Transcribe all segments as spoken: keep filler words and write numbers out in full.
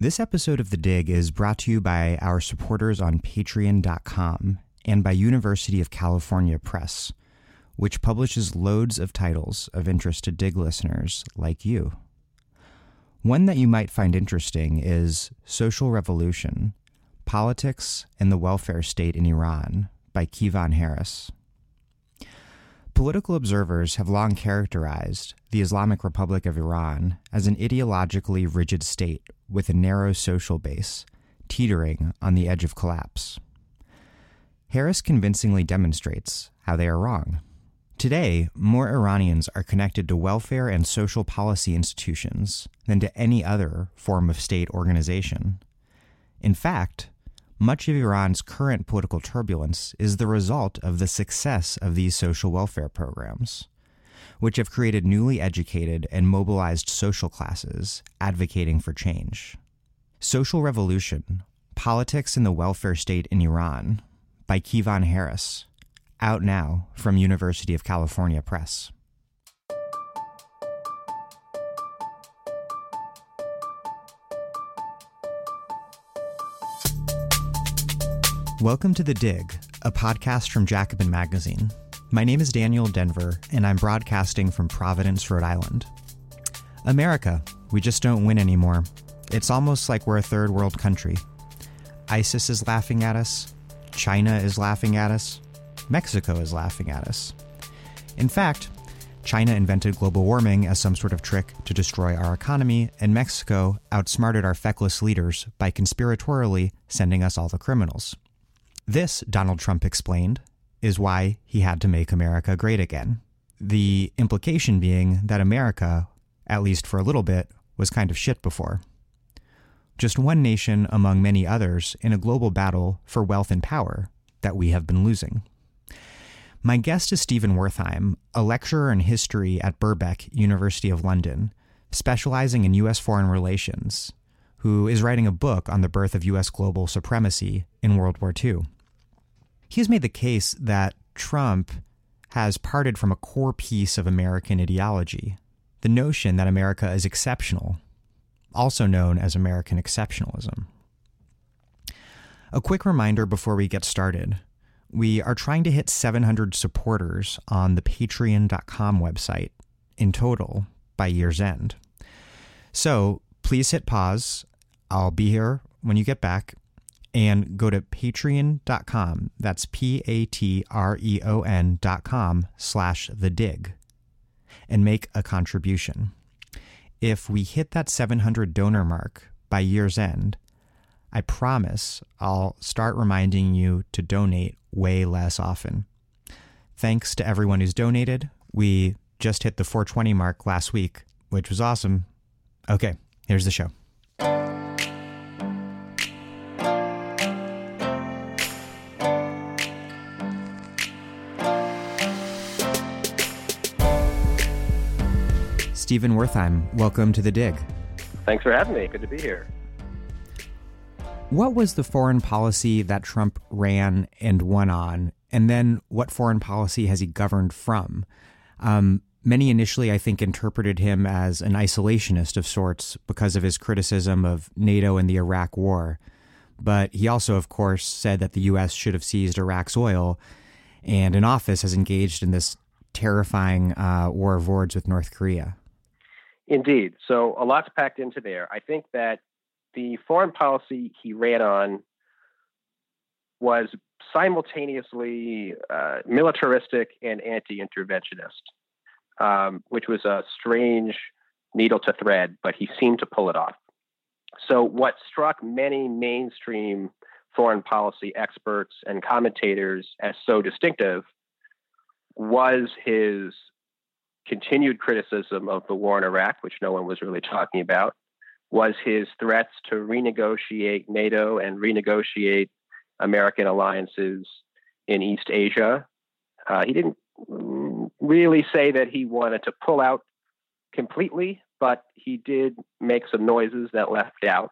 This episode of The Dig is brought to you by our supporters on Patreon dot com and by University of California Press, which publishes loads of titles of interest to Dig listeners like you. One that you might find interesting is Social Revolution, Politics and the Welfare State in Iran by Kevan Harris. Political observers have long characterized the Islamic Republic of Iran as an ideologically rigid state with a narrow social base, teetering on the edge of collapse. Harris convincingly demonstrates how they are wrong. Today, more Iranians are connected to welfare and social policy institutions than to any other form of state organization. In fact, much of Iran's current political turbulence is the result of the success of these social welfare programs, which have created newly educated and mobilized social classes advocating for change. Social Revolution, Politics and the Welfare State in Iran, by Kevan Harris, out now from University of California Press. Welcome to The Dig, a podcast from Jacobin Magazine. My name is Daniel Denver, and I'm broadcasting from Providence, Rhode Island. America, we just don't win anymore. It's almost like we're a third world country. ISIS is laughing at us. China is laughing at us. Mexico is laughing at us. In fact, China invented global warming as some sort of trick to destroy our economy, and Mexico outsmarted our feckless leaders by conspiratorially sending us all the criminals. This, Donald Trump explained, is why he had to make America great again. The implication being that America, at least for a little bit, was kind of shit before. Just one nation among many others in a global battle for wealth and power that we have been losing. My guest is Stephen Wertheim, a lecturer in history at Birkbeck University of London, specializing in U S foreign relations, who is writing a book on the birth of U S global supremacy in World War Two. He has made the case that Trump has parted from a core piece of American ideology, the notion that America is exceptional, also known as American exceptionalism. A quick reminder before we get started. We are trying to hit seven hundred supporters on the Patreon dot com website in total by year's end. So please hit pause. I'll be here when you get back. And go to patreon dot com, that's P-A-T-R-E-O-N dot com slash the dig, and make a contribution. If we hit that seven hundred donor mark by year's end, I promise I'll start reminding you to donate way less often. Thanks to everyone who's donated. We just hit the four twenty mark last week, which was awesome. Okay, here's the show. Stephen Wertheim, welcome to The Dig. Thanks for having me. Good to be here. What was the foreign policy that Trump ran and won on? And then what foreign policy has he governed from? Um, many initially, I think, interpreted him as an isolationist of sorts because of his criticism of NATO and the Iraq War. But he also, of course, said that the U S should have seized Iraq's oil, and in office has engaged in this terrifying uh, war of words with North Korea. Indeed. So a lot's packed into there. I think that the foreign policy he ran on was simultaneously uh, militaristic and anti-interventionist, um, which was a strange needle to thread, but he seemed to pull it off. So what struck many mainstream foreign policy experts and commentators as so distinctive was his continued criticism of the war in Iraq, which no one was really talking about, was his threats to renegotiate NATO and renegotiate American alliances in East Asia. Uh, he didn't really say that he wanted to pull out completely, but he did make some noises that left out.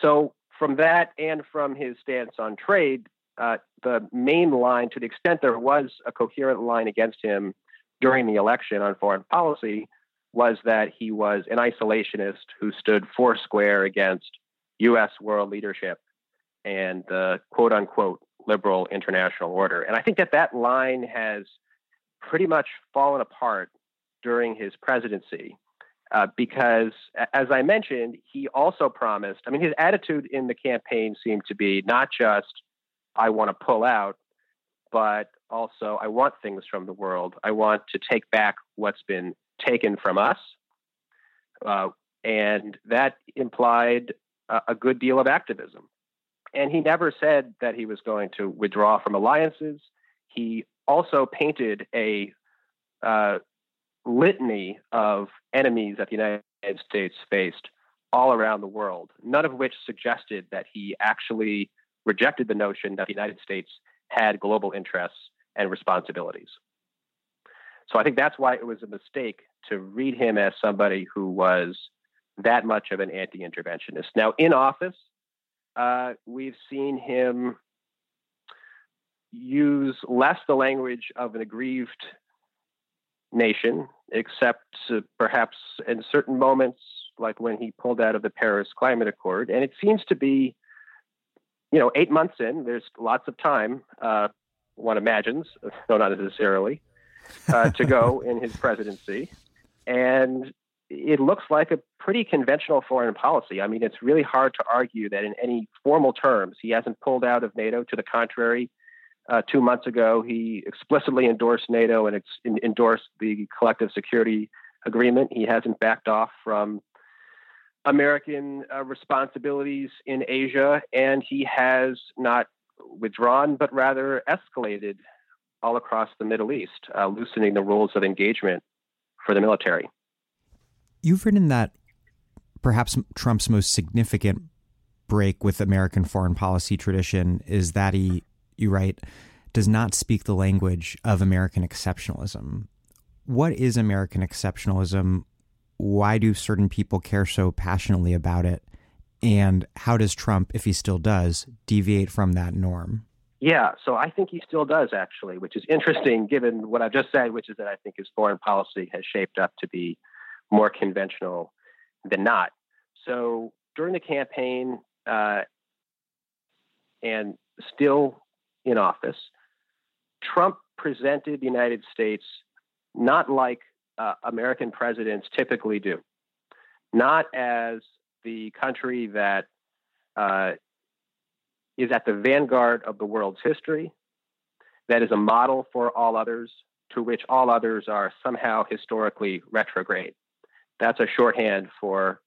So from that and from his stance on trade, uh, the main line, to the extent there was a coherent line against him during the election on foreign policy, was that he was an isolationist who stood foursquare against U S world leadership and the quote-unquote liberal international order. And I think that that line has pretty much fallen apart during his presidency uh, because, as I mentioned, he also promised, I mean, his attitude in the campaign seemed to be not just, I want to pull out, but also I want things from the world. I want to take back what's been taken from us. Uh, and that implied a, a good deal of activism. And he never said that he was going to withdraw from alliances. He also painted a uh, litany of enemies that the United States faced all around the world, none of which suggested that he actually rejected the notion that the United States had global interests and responsibilities. So I think that's why it was a mistake to read him as somebody who was that much of an anti-interventionist. Now, in office, uh, we've seen him use less the language of an aggrieved nation, except uh, perhaps in certain moments, like when he pulled out of the Paris Climate Accord. And it seems to be, you know, eight months in, there's lots of time, uh, one imagines, though not necessarily, uh, to go in his presidency. And it looks like a pretty conventional foreign policy. I mean, it's really hard to argue that in any formal terms, he hasn't pulled out of NATO. To the contrary, uh, two months ago, he explicitly endorsed NATO and ex- in- endorsed the collective security agreement. He hasn't backed off from American uh, responsibilities in Asia, and he has not withdrawn, but rather escalated all across the Middle East, uh, loosening the rules of engagement for the military. You've written that perhaps Trump's most significant break with American foreign policy tradition is that he, you write, does not speak the language of American exceptionalism. What is American exceptionalism? Why do certain people care so passionately about it? And how does Trump, if he still does, deviate from that norm? Yeah, so I think he still does, actually, which is interesting given what I've just said, which is that I think his foreign policy has shaped up to be more conventional than not. So during the campaign uh, and still in office, Trump presented the United States not like Uh, American presidents typically do, not as the country that uh, is at the vanguard of the world's history, that is a model for all others, to which all others are somehow historically retrograde. That's a shorthand for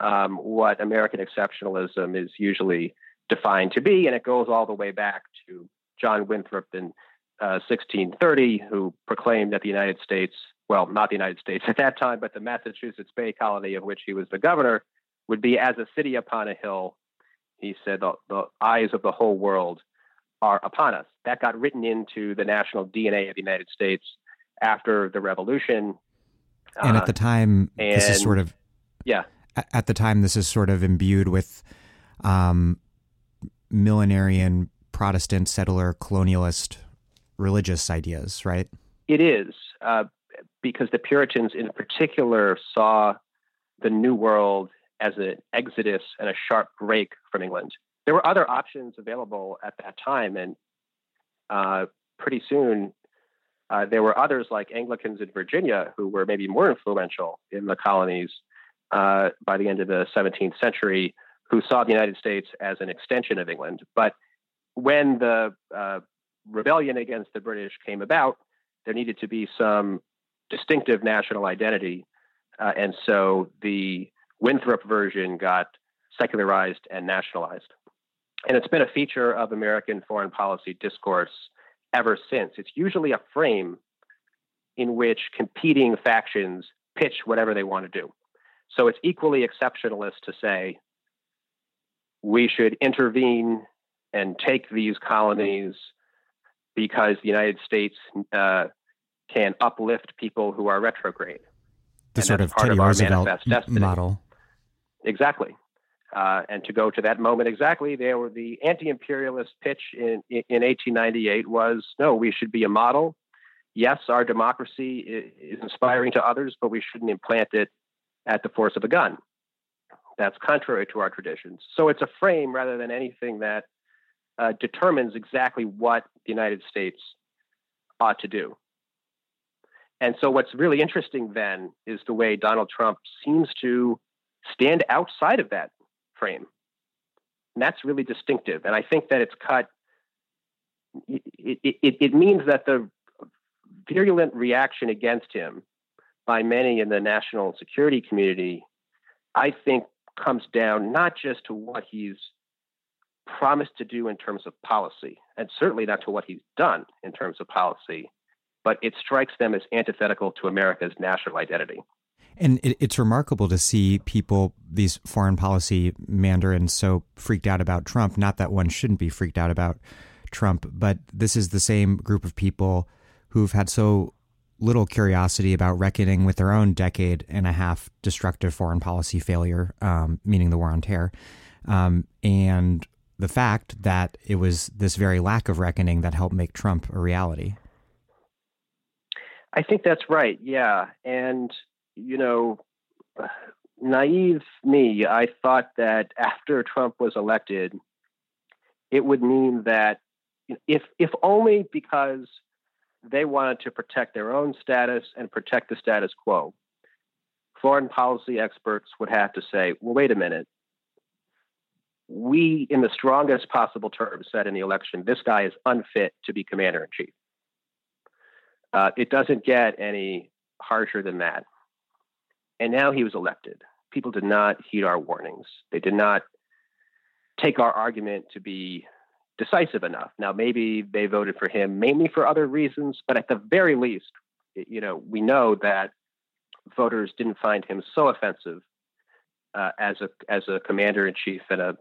um, what American exceptionalism is usually defined to be, and it goes all the way back to John Winthrop in uh, sixteen thirty, who proclaimed that the United States well, not the United States at that time, but the Massachusetts Bay Colony of which he was the governor, would be as a city upon a hill. He said, the, the eyes of the whole world are upon us. That got written into the national D N A of the United States after the revolution. And uh, at the time, and, this is sort of, yeah. At the time, this is sort of imbued with um, millenarian, Protestant, settler, colonialist, religious ideas, right? It is. Uh, because the Puritans in particular saw the New World as an exodus and a sharp break from England. There were other options available at that time, and uh, pretty soon uh, there were others like Anglicans in Virginia who were maybe more influential in the colonies uh, by the end of the seventeenth century, who saw the United States as an extension of England. But when the uh, rebellion against the British came about, there needed to be some distinctive national identity. Uh, and so the Winthrop version got secularized and nationalized. And it's been a feature of American foreign policy discourse ever since. It's usually a frame in which competing factions pitch whatever they want to do. So it's equally exceptionalist to say, we should intervene and take these colonies because the United States uh, can uplift people who are retrograde. The and sort of Teddy Roosevelt model. Exactly. Uh, and to go to that moment exactly, they were the anti-imperialist pitch in, in eighteen ninety-eight was, no, we should be a model. yes, our democracy is inspiring to others, but we shouldn't implant it at the force of a gun. That's contrary to our traditions. So it's a frame rather than anything that uh, determines exactly what the United States ought to do. And so what's really interesting then is the way Donald Trump seems to stand outside of that frame. And that's really distinctive. And I think that it's cut, it, it, it means that the virulent reaction against him by many in the national security community, I think, comes down not just to what he's promised to do in terms of policy, and certainly not to what he's done in terms of policy, but it strikes them as antithetical to America's national identity. And it, it's remarkable to see people, these foreign policy mandarins, so freaked out about Trump. Not that one shouldn't be freaked out about Trump, but this is the same group of people who've had so little curiosity about reckoning with their own decade and a half destructive foreign policy failure, um, meaning the war on terror, um, and the fact that it was this very lack of reckoning that helped make Trump a reality. I think that's right. Yeah. And, you know, naive me, I thought that after Trump was elected, it would mean that if, if only because they wanted to protect their own status and protect the status quo, foreign policy experts would have to say, well, wait a minute. We, in the strongest possible terms, said in the election, this guy is unfit to be commander in chief. Uh, it doesn't get any harsher than that. And now he was elected. People did not heed our warnings. They did not take our argument to be decisive enough. Now, maybe they voted for him mainly for other reasons, but at the very least, you know, we know that voters didn't find him so offensive uh, as a as a commander in chief and a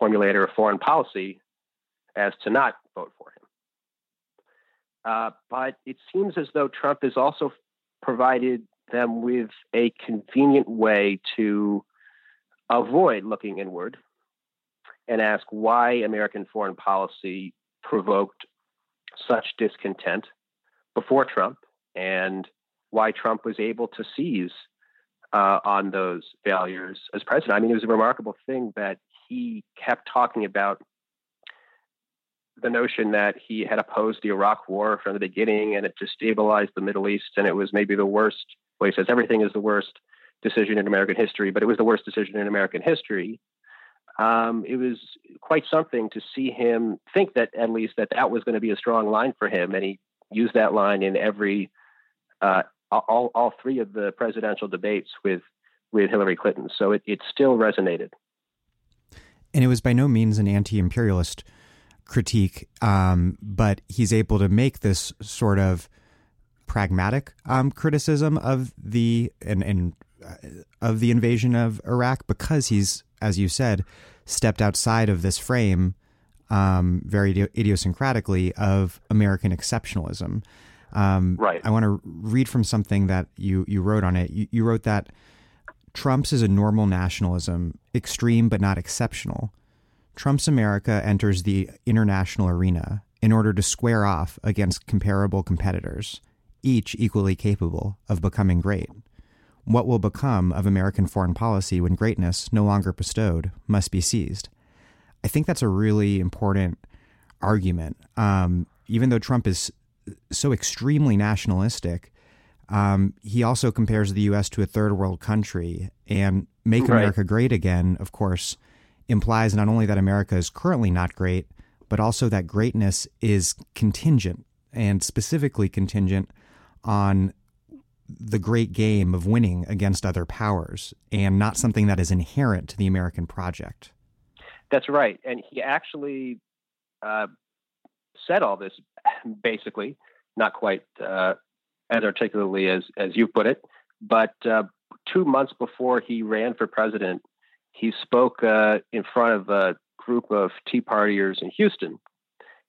formulator of foreign policy as to not vote for him. Uh, but it seems as though Trump has also provided them with a convenient way to avoid looking inward and ask why American foreign policy provoked such discontent before Trump and why Trump was able to seize uh, on those failures as president. I mean, it was a remarkable thing that he kept talking about the notion that he had opposed the Iraq War from the beginning and it destabilized the Middle East. And it was maybe the worst, well, he says everything is the worst decision in American history, but it was the worst decision in American history. Um, it was quite something to see him think that at least that that was going to be a strong line for him. And he used that line in every, uh, all, all three of the presidential debates with, with Hillary Clinton. So it, it still resonated. And it was by no means an anti-imperialist critique, um, but he's able to make this sort of pragmatic um, criticism of the and, and uh, of the invasion of Iraq because he's, as you said, stepped outside of this frame um, very idiosyncratically of American exceptionalism. Um, right. I want to read from something that you, you wrote on it. You, you wrote that Trump's is a normal nationalism, extreme but not exceptional. Trump's America enters the international arena in order to square off against comparable competitors, each equally capable of becoming great. What will become of American foreign policy when greatness, no longer bestowed, must be seized? I think that's a really important argument. Um, even though Trump is so extremely nationalistic, um, he also compares the U S to a third world country, and make right. America great again, of course, implies not only that America is currently not great, but also that greatness is contingent and specifically contingent on the great game of winning against other powers and not something that is inherent to the American project. That's right. And he actually uh, said all this, basically, not quite uh, as articulately as, as you put it, but uh, two months before he ran for president, he spoke uh, in front of a group of Tea Partiers in Houston,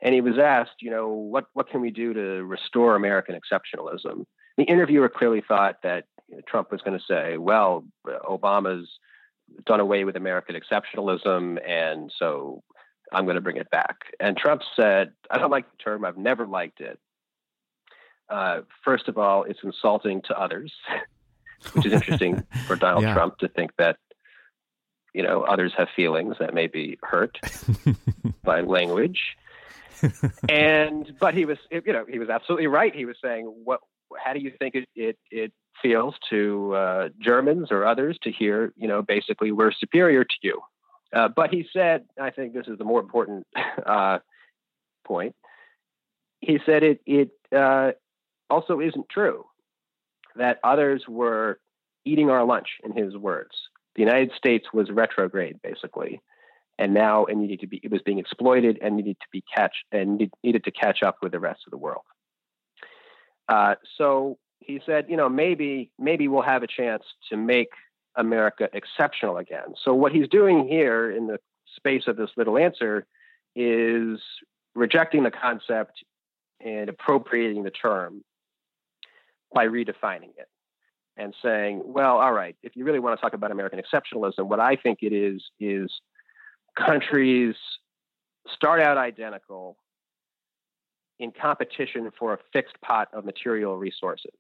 and he was asked, you know, what, what can we do to restore American exceptionalism? The interviewer clearly thought that you know, Trump was going to say, well, Obama's done away with American exceptionalism, and so I'm going to bring it back. And Trump said, I don't like the term. I've never liked it. uh, first of all, it's insulting to others, which is interesting for Donald yeah. Trump to think that, you know, others have feelings that may be hurt by language. And, but he was, you know, he was absolutely right. He was saying, what, how do you think it, it, it feels to uh, Germans or others to hear, you know, basically we're superior to you. Uh, but he said, I think this is the more important uh, point. He said it, it uh, also isn't true that others were eating our lunch, in his words. The United States was retrograde, basically, and now it needed to be. It was being exploited and needed to be catch and needed to catch up with the rest of the world. Uh, so he said, you know, maybe maybe we'll have a chance to make America exceptional again. So what he's doing here in the space of this little answer is rejecting the concept and appropriating the term by redefining it and saying, well, all right, if you really want to talk about American exceptionalism, what I think it is, is countries start out identical in competition for a fixed pot of material resources.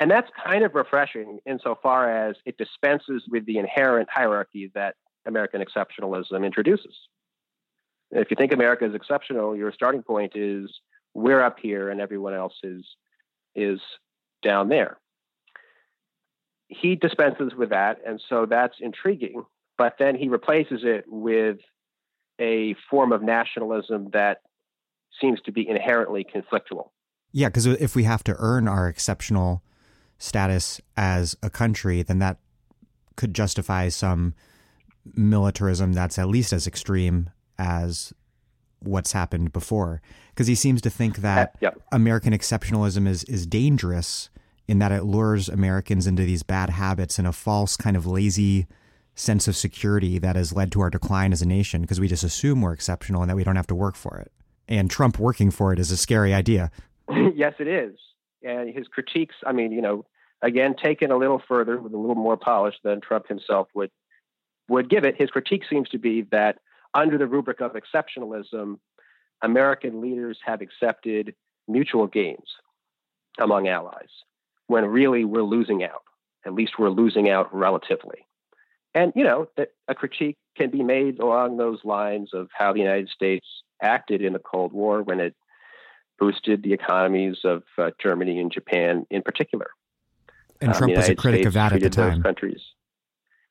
And that's kind of refreshing insofar as it dispenses with the inherent hierarchy that American exceptionalism introduces. If you think America is exceptional, your starting point is we're up here and everyone else is, is down there. He dispenses with that, and so that's intriguing. But then he replaces it with a form of nationalism that seems to be inherently conflictual. Yeah, because if we have to earn our exceptional status as a country, then that could justify some militarism that's at least as extreme as what's happened before. Because he seems to think that uh, yeah. American exceptionalism is, is dangerous in that it lures Americans into these bad habits and a false kind of lazy sense of security that has led to our decline as a nation, because we just assume we're exceptional and that we don't have to work for it. And Trump working for it is a scary idea. Yes, it is. And his critiques, I mean, you know, again, taken a little further with a little more polish than Trump himself would would give it, his critique seems to be that under the rubric of exceptionalism, American leaders have accepted mutual gains among allies, when really we're losing out. At least we're losing out relatively. And, you know, that a critique can be made along those lines of how the United States acted in the Cold War when it boosted the economies of uh, Germany and Japan in particular. And um, Trump was a critic States of that at the time. Countries.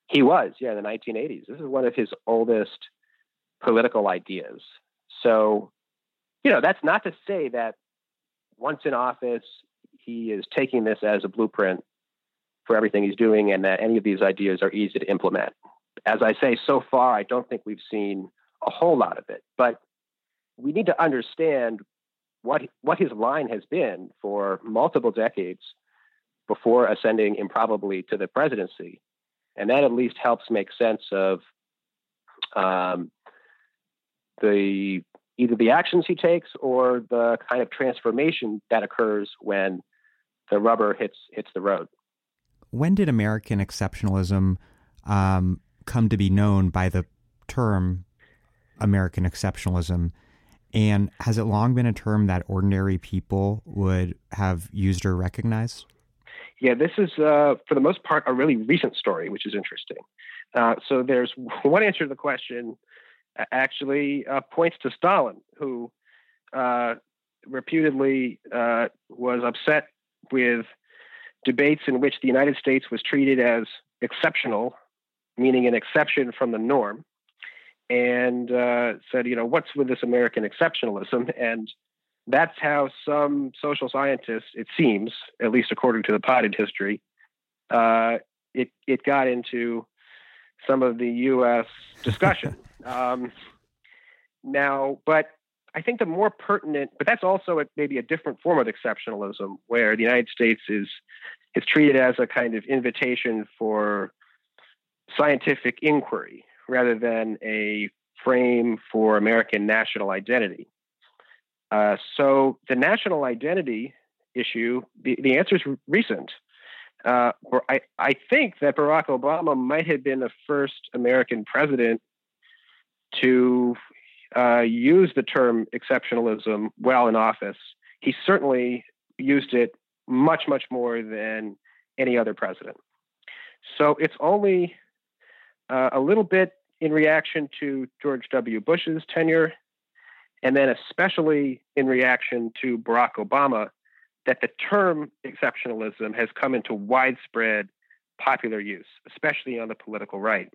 He was, yeah, in the nineteen eighties. This is one of his oldest political ideas. So, you know, that's not to say that once in office, he is taking this as a blueprint for everything he's doing and that any of these ideas are easy to implement. As I say, so far, I don't think we've seen a whole lot of it, but we need to understand what what his line has been for multiple decades before ascending improbably to the presidency. And that at least helps make sense of um, the either the actions he takes or the kind of transformation that occurs when the rubber hits hits the road. When did American exceptionalism um, come to be known by the term American exceptionalism? And has it long been a term that ordinary people would have used or recognized? Yeah, this is, uh, for the most part, a really recent story, which is interesting. Uh, so there's one answer to the question uh, actually uh, points to Stalin, who uh, reputedly uh, was upset with debates in which the United States was treated as exceptional, meaning an exception from the norm. And uh, said, you know, what's with this American exceptionalism? And that's how some social scientists, it seems, at least according to the potted history, uh, it it got into some of the U S discussion. um, now, but I think the more pertinent, but that's also a, maybe a different form of exceptionalism, where the United States is is treated as a kind of invitation for scientific inquiry, rather than a frame for American national identity. Uh, so the national identity issue, the, the answer is recent. Uh, I, I think that Barack Obama might have been the first American president to uh, use the term exceptionalism while in office. He certainly used it much, much more than any other president. So it's only uh, a little bit in reaction to George W. Bush's tenure, and then especially in reaction to Barack Obama, that the term exceptionalism has come into widespread popular use, especially on the political right.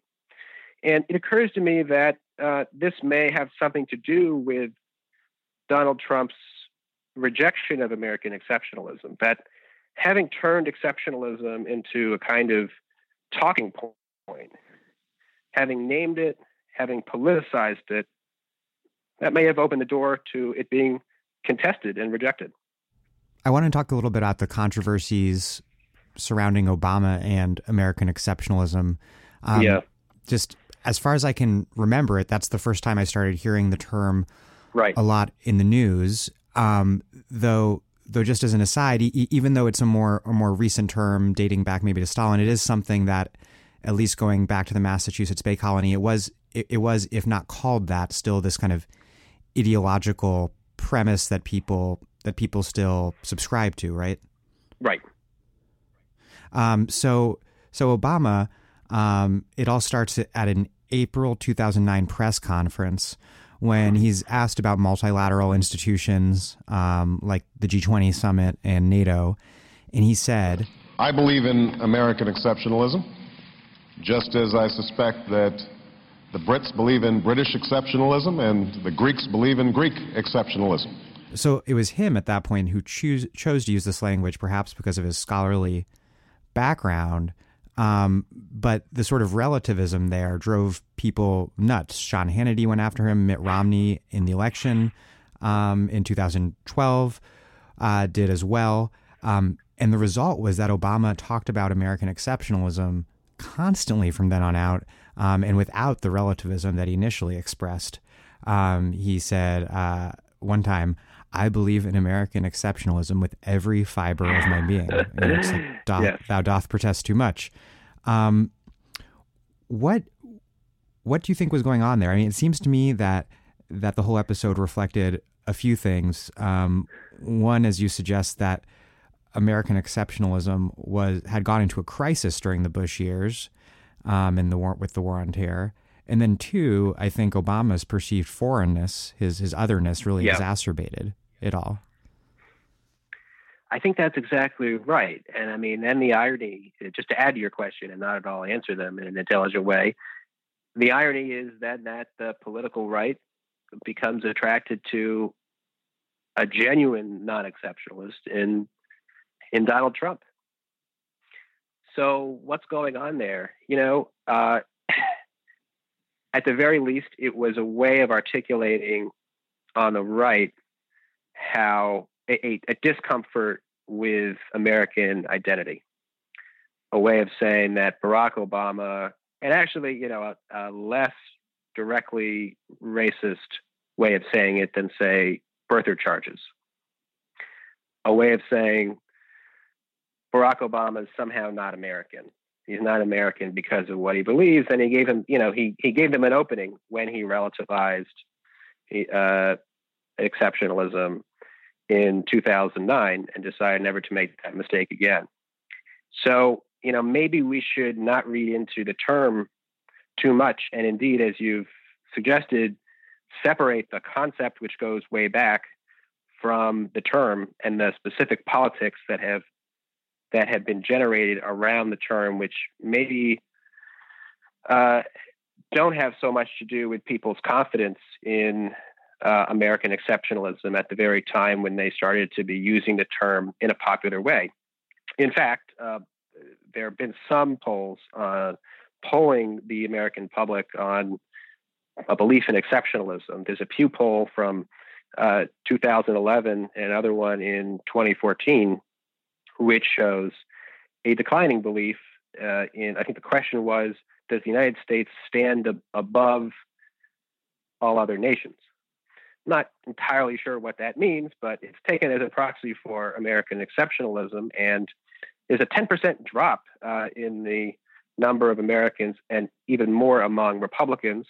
And it occurs to me that uh, this may have something to do with Donald Trump's rejection of American exceptionalism, that having turned exceptionalism into a kind of talking point, having named it, having politicized it, that may have opened the door to it being contested and rejected. I want to talk a little bit about the controversies surrounding Obama and American exceptionalism. Um, yeah. Just as far as I can remember it, that's the first time I started hearing the term right. a lot in the news. Um, though, though, just as an aside, e- even though it's a more a more recent term dating back maybe to Stalin, it is something that, at least going back to the Massachusetts Bay Colony, it was it, it was, if not called that, still this kind of ideological premise that people that people still subscribe to, right? Right. Um, so so Obama, um, it all starts at an April two thousand nine press conference when he's asked about multilateral institutions um, like the G twenty summit and NATO. And he said, I believe in American exceptionalism, just as I suspect that the Brits believe in British exceptionalism and the Greeks believe in Greek exceptionalism. So it was him at that point who choose, chose to use this language, perhaps because of his scholarly background, um, but the sort of relativism there drove people nuts. Sean Hannity went after him, Mitt Romney in the election um, in two thousand twelve uh, did as well. Um, and the result was that Obama talked about American exceptionalism constantly from then on out, um, and without the relativism that he initially expressed. Um, he said uh, one time, I believe in American exceptionalism with every fiber of my being. And it's like, doth, yes. Thou doth protest too much. Um, what what do you think was going on there? I mean, it seems to me that that the whole episode reflected a few things. Um, one, as you suggest, that American exceptionalism was had gone into a crisis during the Bush years, um, in the war with the war on terror. And then two, I think Obama's perceived foreignness, his his otherness, really yeah. exacerbated it all. I think that's exactly right. And I mean, and the irony, just to add to your question and not at all answer them in an intelligent way, the irony is then that the political right becomes attracted to a genuine non-exceptionalist in in Donald Trump. So what's going on there? You know, uh, at the very least, it was a way of articulating on the right how a, a discomfort with American identity, a way of saying that Barack Obama, and actually, you know, a, a less directly racist way of saying it than, say, birther charges, a way of saying Barack Obama is somehow not American. He's not American because of what he believes, and he gave him, you know, he he gave them an opening when he relativized uh, exceptionalism in two thousand nine and decided never to make that mistake again. So, you know, maybe we should not read into the term too much, and indeed, as you've suggested, separate the concept, which goes way back, from the term and the specific politics that have. that have been generated around the term, which maybe uh, don't have so much to do with people's confidence in uh, American exceptionalism at the very time when they started to be using the term in a popular way. In fact, uh, there have been some polls uh, polling the American public on a belief in exceptionalism. There's a Pew poll from uh, two thousand eleven and another one in twenty fourteen, which shows a declining belief uh, in, I think the question was, does the United States stand ab- above all other nations? Not entirely sure what that means, but it's taken as a proxy for American exceptionalism, and there's a ten percent drop uh, in the number of Americans, and even more among Republicans,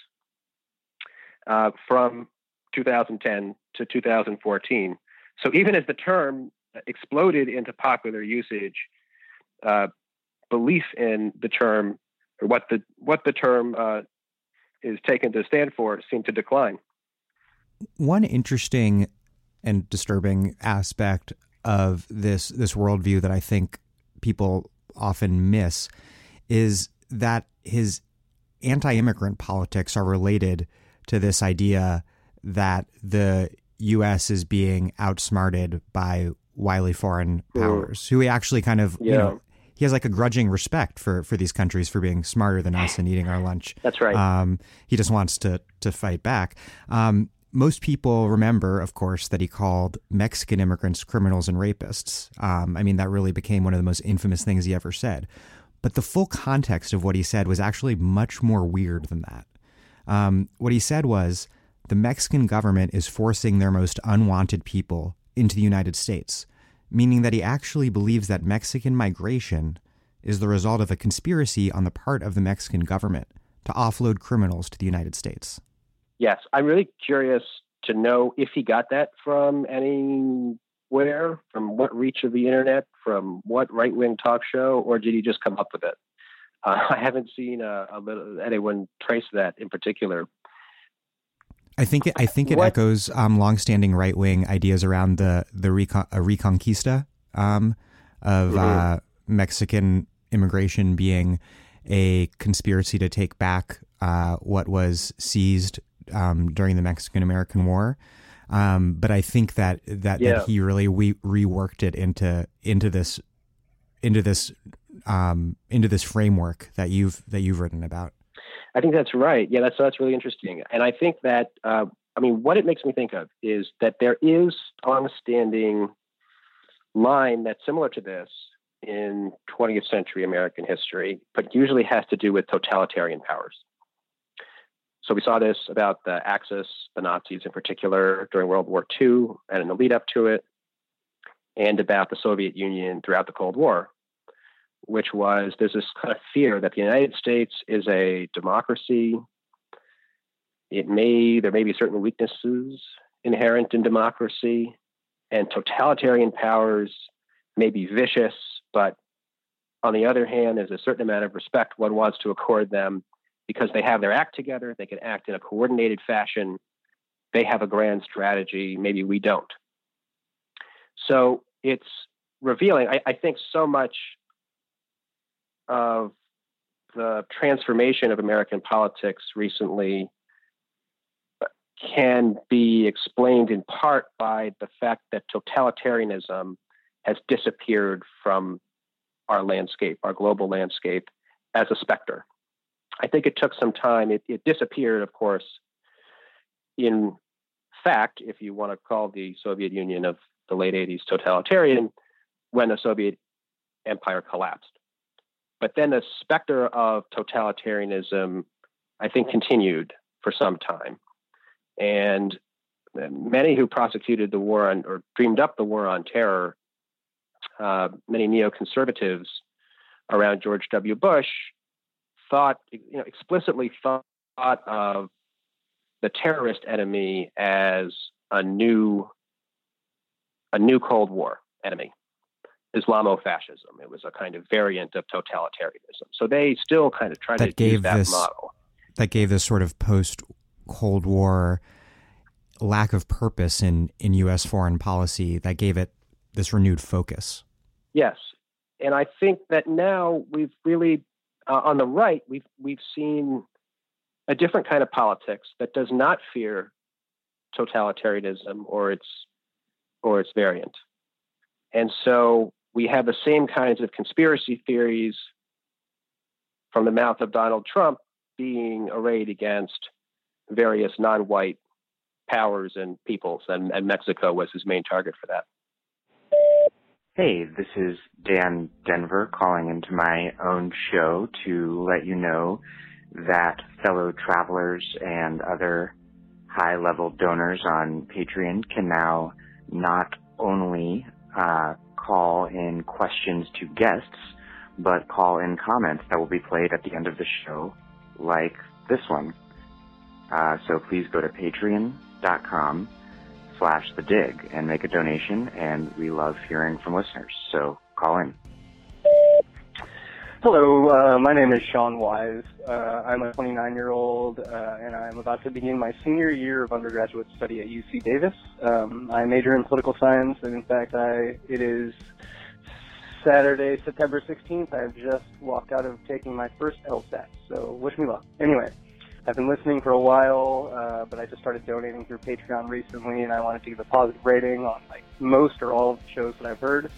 uh, from two thousand ten to two thousand fourteen. So even as the term exploded into popular usage, uh, belief in the term, or what the what the term uh, is taken to stand for, seemed to decline. One interesting and disturbing aspect of this this worldview that I think people often miss is that his anti-immigrant politics are related to this idea that the U S is being outsmarted by wily foreign powers, who he actually kind of, yeah. you know, he has like a grudging respect for, for these countries for being smarter than us and eating our lunch. That's right. Um, he just wants to, to fight back. Um, most people remember, of course, that he called Mexican immigrants criminals and rapists. Um, I mean, that really became one of the most infamous things he ever said. But the full context of what he said was actually much more weird than that. Um, what he said was, the Mexican government is forcing their most unwanted people into the United States, meaning that he actually believes that Mexican migration is the result of a conspiracy on the part of the Mexican government to offload criminals to the United States. Yes, I'm really curious to know if he got that from anywhere, from what reach of the internet, from what right-wing talk show, or did he just come up with it? Uh, I haven't seen a, a little, anyone trace that in particular. I think it, I think it what? echoes um, longstanding right-wing ideas around the the recon, uh, Reconquista um, of mm-hmm. uh, Mexican immigration being a conspiracy to take back uh, what was seized um, during the Mexican-American War. Um, but I think that that, yeah. that he really we re- reworked it into into this into this um, into this framework that you've that you've written about. I think that's right. Yeah, that's that's really interesting. And I think that, uh, I mean, what it makes me think of is that there is a longstanding line that's similar to this in twentieth century American history, but usually has to do with totalitarian powers. So we saw this about the Axis, the Nazis in particular, during World War Two and in the lead up to it, and about the Soviet Union throughout the Cold War, which was there's this kind of fear that the United States is a democracy. It may, there may be certain weaknesses inherent in democracy, and totalitarian powers may be vicious, but on the other hand, there's a certain amount of respect one wants to accord them because they have their act together, they can act in a coordinated fashion, they have a grand strategy, maybe we don't. So it's revealing, I, I think so much of the transformation of American politics recently can be explained in part by the fact that totalitarianism has disappeared from our landscape, our global landscape, as a specter. I think it took some time. It, it disappeared, of course, in fact, if you want to call the Soviet Union of the late eighties totalitarian, when the Soviet Empire collapsed. But then the specter of totalitarianism, I think, continued for some time. And many who prosecuted the war on, or dreamed up the war on terror, uh, many neoconservatives around George W. Bush thought, you know, explicitly thought of the terrorist enemy as a new, a new Cold War enemy. Islamofascism. It was a kind of variant of totalitarianism. So they still kind of tried that to use that this, model. That gave this sort of post-Cold War lack of purpose in, in U S foreign policy that gave it this renewed focus. Yes. And I think that now we've really, uh, on the right, we've we've seen a different kind of politics that does not fear totalitarianism or its or its variant. And so we have the same kinds of conspiracy theories from the mouth of Donald Trump being arrayed against various non-white powers and peoples, and, and Mexico was his main target for that. Hey, this is Dan Denver calling into my own show to let you know that fellow travelers and other high-level donors on Patreon can now not only Uh, call in questions to guests, but call in comments that will be played at the end of the show, like this one. Uh, so please go to patreon.com slash the dig and make a donation, and we love hearing from listeners, so call in. Hello, uh, my name is Sean Wise. Uh, I'm a twenty-nine-year-old, uh, and I'm about to begin my senior year of undergraduate study at U C Davis. Um, I major in political science, and in fact, I it is Saturday, September sixteenth. I've just walked out of taking my first LSAT, so wish me luck. Anyway, I've been listening for a while, uh, but I just started donating through Patreon recently, and I wanted to give a positive rating on like most or all of the shows that I've heard.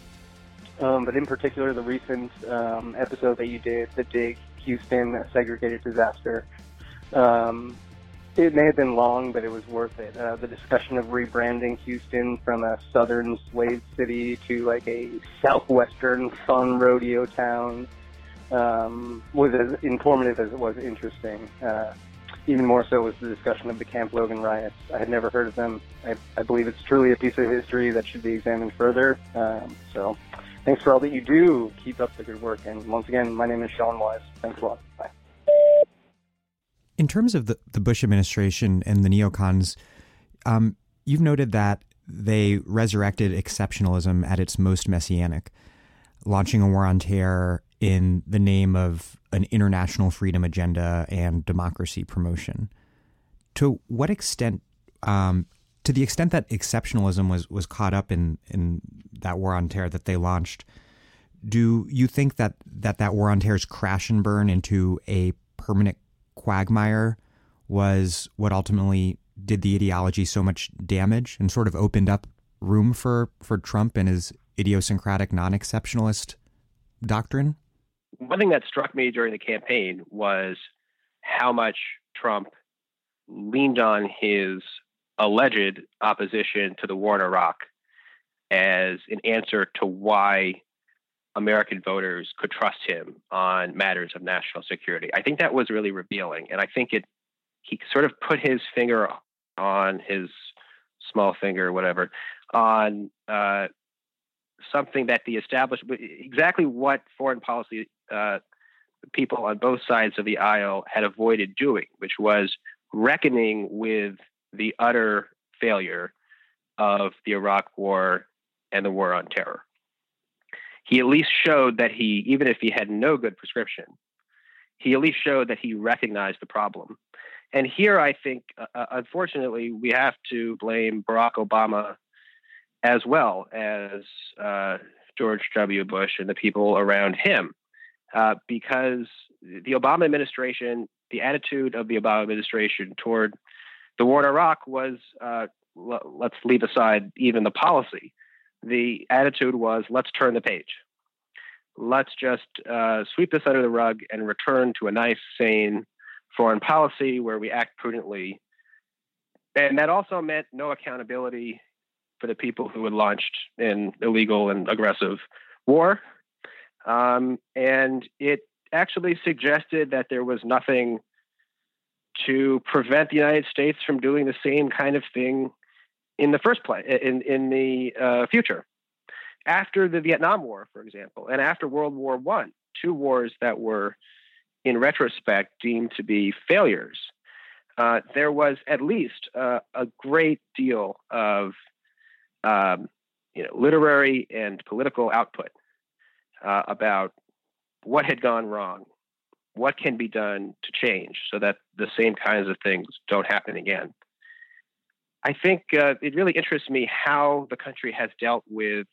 Um, but in particular, the recent um, episode that you did, The Dig, Houston, Segregated Disaster. Um, it may have been long, but it was worth it. Uh, the discussion of rebranding Houston from a southern slave city to like a southwestern fun rodeo town um, was as informative as it was interesting. Uh, even more so was the discussion of the Camp Logan riots. I had never heard of them. I, I believe it's truly a piece of history that should be examined further. Um, so... Thanks for all that you do. Keep up the good work. And once again, my name is Sean Wise. Thanks a lot. Bye. In terms of the, the Bush administration and the neocons, um, you've noted that they resurrected exceptionalism at its most messianic, launching a war on terror in the name of an international freedom agenda and democracy promotion. To what extent... Um, To the extent that exceptionalism was, was caught up in, in that war on terror that they launched, do you think that, that that war on terror's crash and burn into a permanent quagmire was what ultimately did the ideology so much damage and sort of opened up room for, for Trump and his idiosyncratic non-exceptionalist doctrine? One thing that struck me during the campaign was how much Trump leaned on his alleged opposition to the war in Iraq as an answer to why American voters could trust him on matters of national security. I think that was really revealing. And I think it he sort of put his finger on his small finger, whatever, on uh, something that the establishment, exactly what foreign policy uh, people on both sides of the aisle had avoided doing, which was reckoning with the utter failure of the Iraq War and the war on terror. He at least showed that he, even if he had no good prescription, he at least showed that he recognized the problem. And here I think, uh, unfortunately, we have to blame Barack Obama as well as uh, George W. Bush and the people around him, uh, because the Obama administration, the attitude of the Obama administration toward the war in Iraq was, uh, l- let's leave aside even the policy. The attitude was, let's turn the page. Let's just uh, sweep this under the rug and return to a nice, sane foreign policy where we act prudently. And that also meant no accountability for the people who had launched an illegal and aggressive war. Um, and it actually suggested that there was nothing to prevent the United States from doing the same kind of thing in the first place, in, in the uh, future. After the Vietnam War, for example, and after World War One, two wars that were, in retrospect, deemed to be failures, uh, there was at least uh, a great deal of um, you know, literary and political output uh, about what had gone wrong, what can be done to change so that the same kinds of things don't happen again. I think uh, it really interests me how the country has dealt with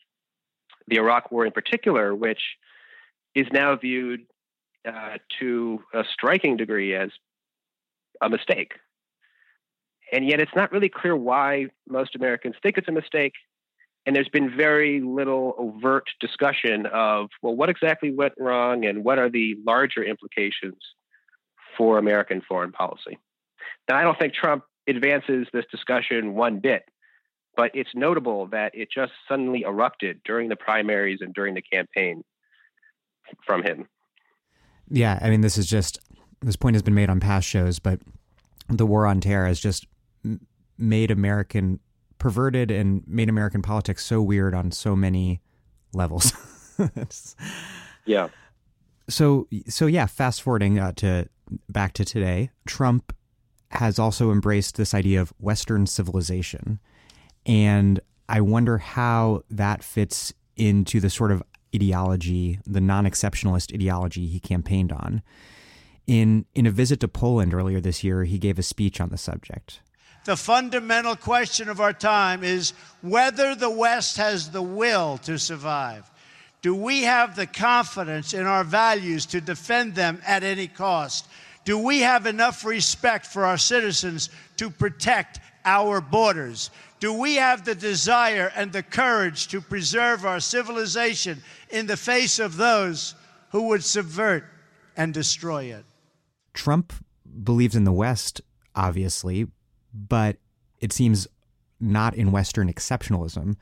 the Iraq War in particular, which is now viewed uh, to a striking degree as a mistake. And yet it's not really clear why most Americans think it's a mistake. And there's been very little overt discussion of, well, what exactly went wrong and what are the larger implications for American foreign policy? Now, I don't think Trump advances this discussion one bit, but it's notable that it just suddenly erupted during the primaries and during the campaign from him. Yeah, I mean, this is just, this point has been made on past shows, but the war on terror has just made American perverted and made American politics so weird on so many levels. yeah. So, so yeah, fast forwarding uh, to back to today, Trump has also embraced this idea of Western civilization. And I wonder how that fits into the sort of ideology, the non-exceptionalist ideology he campaigned on. In in a visit to Poland earlier this year, he gave a speech on the subject. The fundamental question of our time is whether the West has the will to survive. Do we have the confidence in our values to defend them at any cost? Do we have enough respect for our citizens to protect our borders? Do we have the desire and the courage to preserve our civilization in the face of those who would subvert and destroy it? Trump believes in the West, obviously, but it seems not in Western exceptionalism.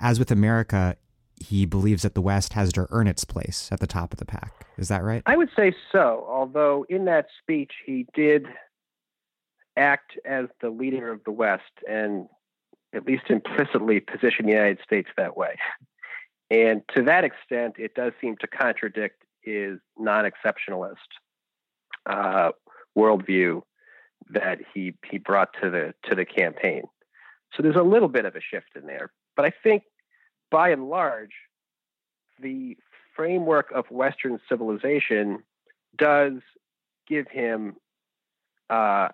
As with America, he believes that the West has to earn its place at the top of the pack. Is that right? I would say so, although in that speech he did act as the leader of the West and at least implicitly position the United States that way. And to that extent, it does seem to contradict his non-exceptionalist uh, worldview that he he brought to the to the campaign. So there's a little bit of a shift in there. But I think, by and large, the framework of Western civilization does give him, uh,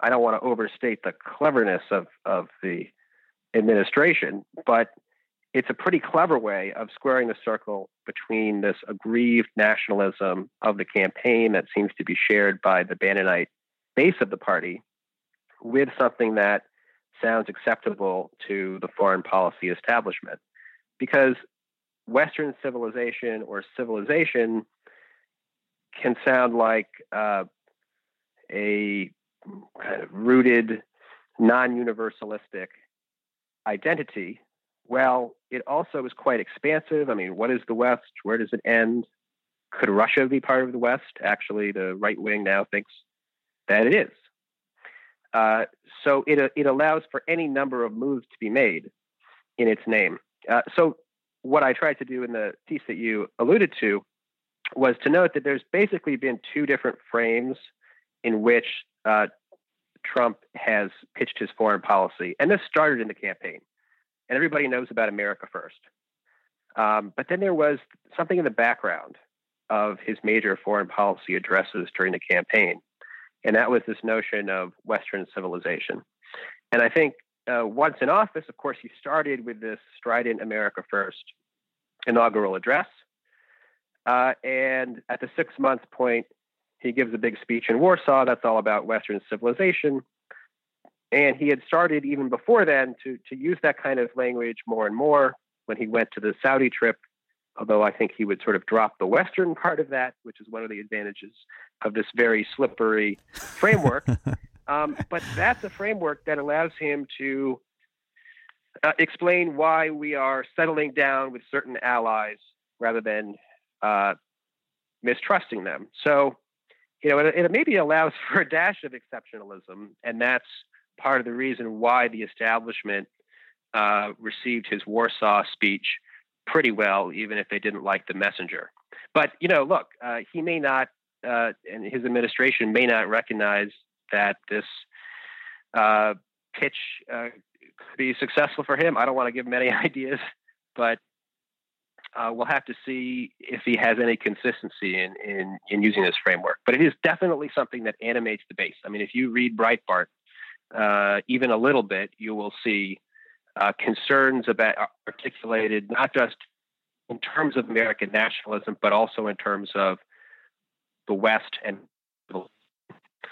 I don't want to overstate the cleverness of, of the administration, but it's a pretty clever way of squaring the circle between this aggrieved nationalism of the campaign that seems to be shared by the Bannonite base of the party with something that sounds acceptable to the foreign policy establishment. Because Western civilization or civilization can sound like uh, a kind of rooted, non-universalistic identity. Well, it also is quite expansive. I mean, what is the West? Where does it end? Could Russia be part of the West? Actually, the right wing now thinks that it is. Uh, so it it allows for any number of moves to be made in its name. Uh, so what I tried to do in the piece that you alluded to was to note that there's basically been two different frames in which uh, Trump has pitched his foreign policy. And this started in the campaign. And everybody knows about America first. Um, but then there was something in the background of his major foreign policy addresses during the campaign. And that was this notion of Western civilization. And I think uh, once in office, of course, he started with this strident America First inaugural address. Uh, and at the six-month point, he gives a big speech in Warsaw that's all about Western civilization. And he had started even before then to, to use that kind of language more and more when he went to the Saudi trip, although I think he would sort of drop the Western part of that, which is one of the advantages of this very slippery framework. um, but that's a framework that allows him to uh, explain why we are settling down with certain allies rather than uh, mistrusting them. So, you know, it, it maybe allows for a dash of exceptionalism, and that's part of the reason why the establishment uh, received his Warsaw speech pretty well, even if they didn't like the messenger. But, you know, look, uh, he may not, uh, and his administration may not recognize that this uh, pitch uh, could be successful for him. I don't want to give him any ideas, but uh, we'll have to see if he has any consistency in, in, in using this framework. But it is definitely something that animates the base. I mean, if you read Breitbart, uh, even a little bit, you will see Uh, concerns about articulated not just in terms of American nationalism, but also in terms of the West. And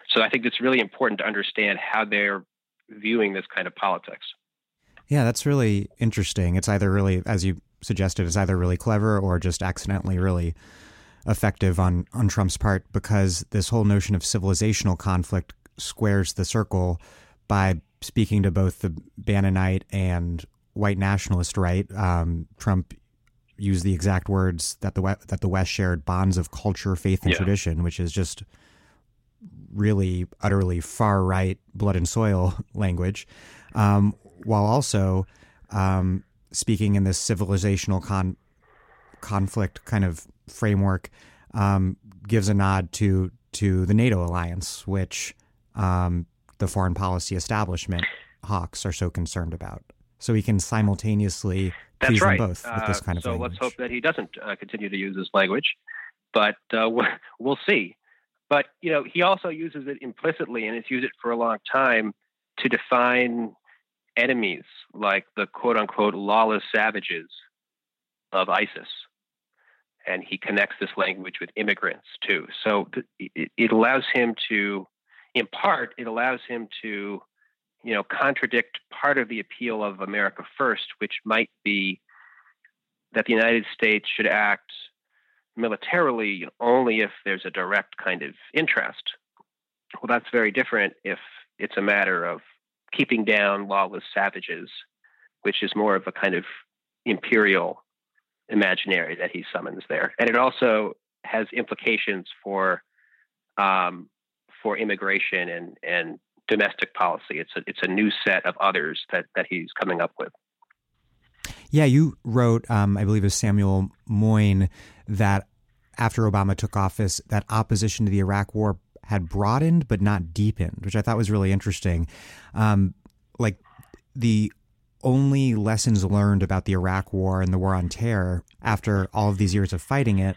so I think it's really important to understand how they're viewing this kind of politics. Yeah, that's really interesting. It's either really, as you suggested, it's either really clever or just accidentally really effective on, on Trump's part, because this whole notion of civilizational conflict squares the circle by speaking to both the Bannonite and white nationalist right. Um, Trump used the exact words that the that the West shared bonds of culture, faith, and yeah. tradition, which is just really utterly far right, blood and soil language, um, while also um, speaking in this civilizational con- conflict kind of framework, um, gives a nod to to the NATO alliance, which Um, the foreign policy establishment hawks are so concerned about. so he can simultaneously That's please right. them both with this kind uh, of so language. So let's hope that he doesn't uh, continue to use this language, but uh, we'll see. But, you know, he also uses it implicitly, and has used it for a long time to define enemies like the quote-unquote lawless savages of ISIS. And he connects this language with immigrants, too. So it allows him to, in part, it allows him to, you know, contradict part of the appeal of America First, which might be that the United States should act militarily only if there's a direct kind of interest. Well, that's very different if it's a matter of keeping down lawless savages, which is more of a kind of imperial imaginary that he summons there. And it also has implications for um, for immigration and, and domestic policy. It's a, it's a new set of others that, that he's coming up with. Yeah, you wrote, um, I believe it was Samuel Moyn, that after Obama took office, that opposition to the Iraq War had broadened but not deepened, which I thought was really interesting. Um, like the only lessons learned about the Iraq War and the War on Terror after all of these years of fighting it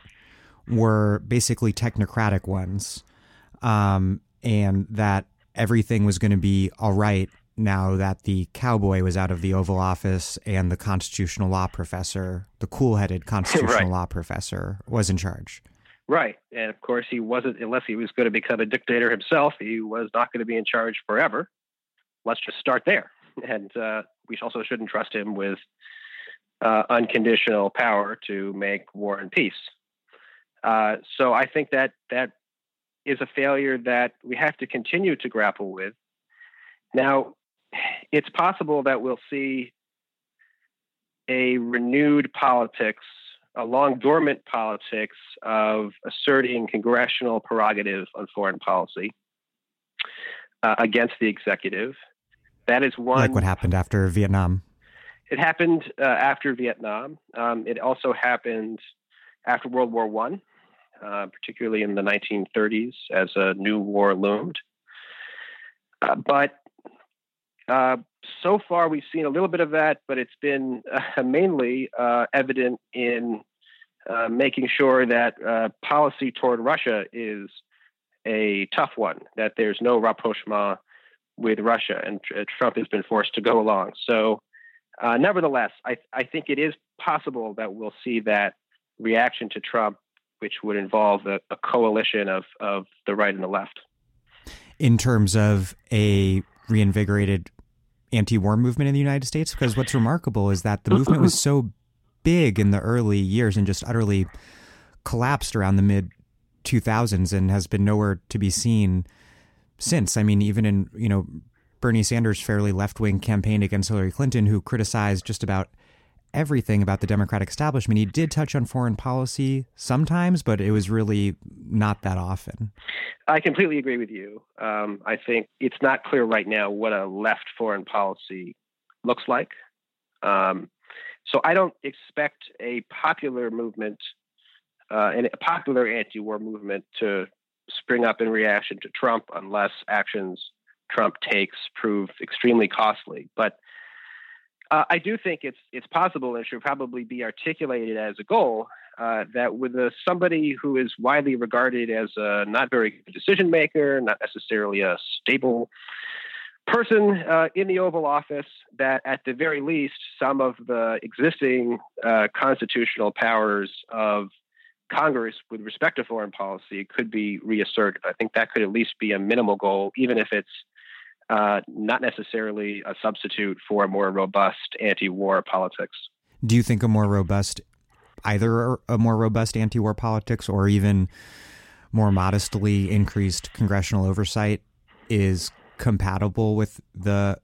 were basically technocratic ones, um, and that everything was going to be all right now that the cowboy was out of the Oval Office and the constitutional law professor, the cool-headed constitutional right. law professor, was in charge. Right. And of course, he wasn't, unless he was going to become a dictator himself, he was not going to be in charge forever. Let's just start there. And uh, we also shouldn't trust him with uh, unconditional power to make war and peace. Uh, so I think that that is a failure that we have to continue to grapple with. Now, it's possible that we'll see a renewed politics, a long dormant politics of asserting congressional prerogative on foreign policy uh, against the executive. That is one. Like what happened after Vietnam. It happened uh, after Vietnam. Um, it also happened after World War One, uh, particularly in the nineteen thirties as a new war loomed. Uh, but uh, so far we've seen a little bit of that, but it's been uh, mainly uh, evident in uh, making sure that uh, policy toward Russia is a tough one, that there's no rapprochement with Russia, and uh, Trump has been forced to go along. So uh, nevertheless, I, I think it is possible that we'll see that reaction to Trump, which would involve a, a coalition of, of the right and the left. In terms of a reinvigorated anti-war movement in the United States? Because what's remarkable is that the movement was so big in the early years and just utterly collapsed around the mid two thousands and has been nowhere to be seen since. I mean, even in, you know, Bernie Sanders' fairly left-wing campaign against Hillary Clinton, who criticized just about everything about the Democratic establishment, he did touch on foreign policy sometimes, but it was really not that often. I completely agree with you. Um, I think it's not clear right now what a left foreign policy looks like. Um, so I don't expect a popular movement, uh, and a popular anti-war movement to spring up in reaction to Trump unless actions Trump takes prove extremely costly. But uh, I do think it's it's possible and should probably be articulated as a goal uh, that with a, somebody who is widely regarded as a not very good decision maker, not necessarily a stable person uh, in the Oval Office, that at the very least, some of the existing uh, constitutional powers of Congress with respect to foreign policy could be reasserted. I think that could at least be a minimal goal, even if it's uh, not necessarily a substitute for a more robust anti-war politics. Do you think a more robust, either a more robust anti-war politics or even more modestly increased congressional oversight is compatible with the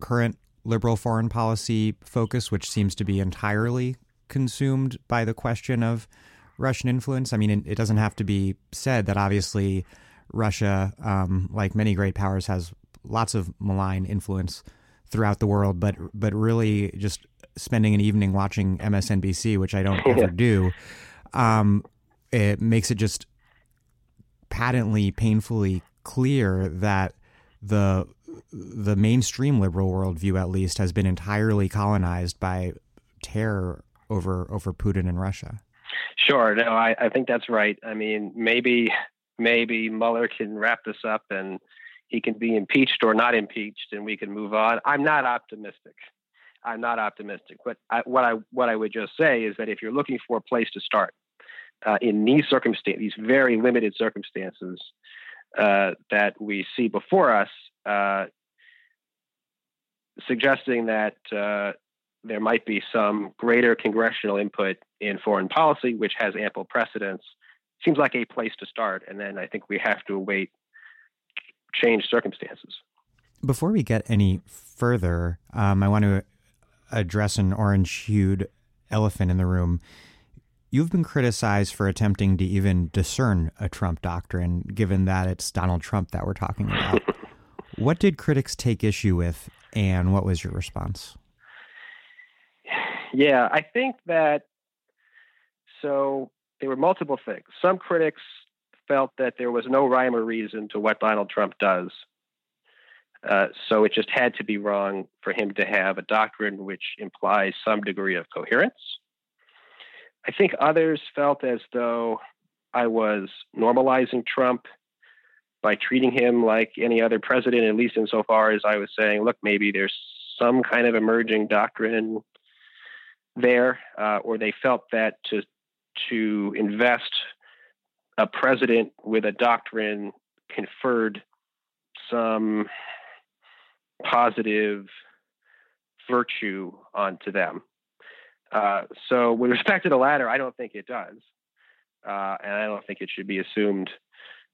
current liberal foreign policy focus, which seems to be entirely consumed by the question of Russian influence? I mean, it doesn't have to be said that obviously Russia, um, like many great powers, has lots of malign influence throughout the world, but but really just spending an evening watching M S N B C, which I don't ever do, um, it makes it just patently, painfully clear that the the mainstream liberal worldview, at least, has been entirely colonized by terror over over Putin and Russia. Sure. No, I, I think that's right. I mean, maybe maybe Mueller can wrap this up and he can be impeached or not impeached and we can move on. I'm not optimistic. I'm not optimistic. But I, what I what I would just say is that if you're looking for a place to start uh, in these circumstances, these very limited circumstances uh, that we see before us, uh, suggesting that uh, there might be some greater congressional input in foreign policy, which has ample precedence, seems like a place to start. And then I think we have to await changed circumstances. Before we get any further, um, I want to address an orange-hued elephant in the room. You've been criticized for attempting to even discern a Trump doctrine, given that it's Donald Trump that we're talking about. What did critics take issue with, and what was your response? Yeah, I think that, so there were multiple things. Some critics felt that there was no rhyme or reason to what Donald Trump does. Uh, so it just had to be wrong for him to have a doctrine which implies some degree of coherence. I think others felt as though I was normalizing Trump by treating him like any other president, at least insofar as I was saying, look, maybe there's some kind of emerging doctrine there, uh, or they felt that to to invest a president with a doctrine conferred some positive virtue onto them. Uh, so with respect to the latter, I don't think it does. Uh, and I don't think it should be assumed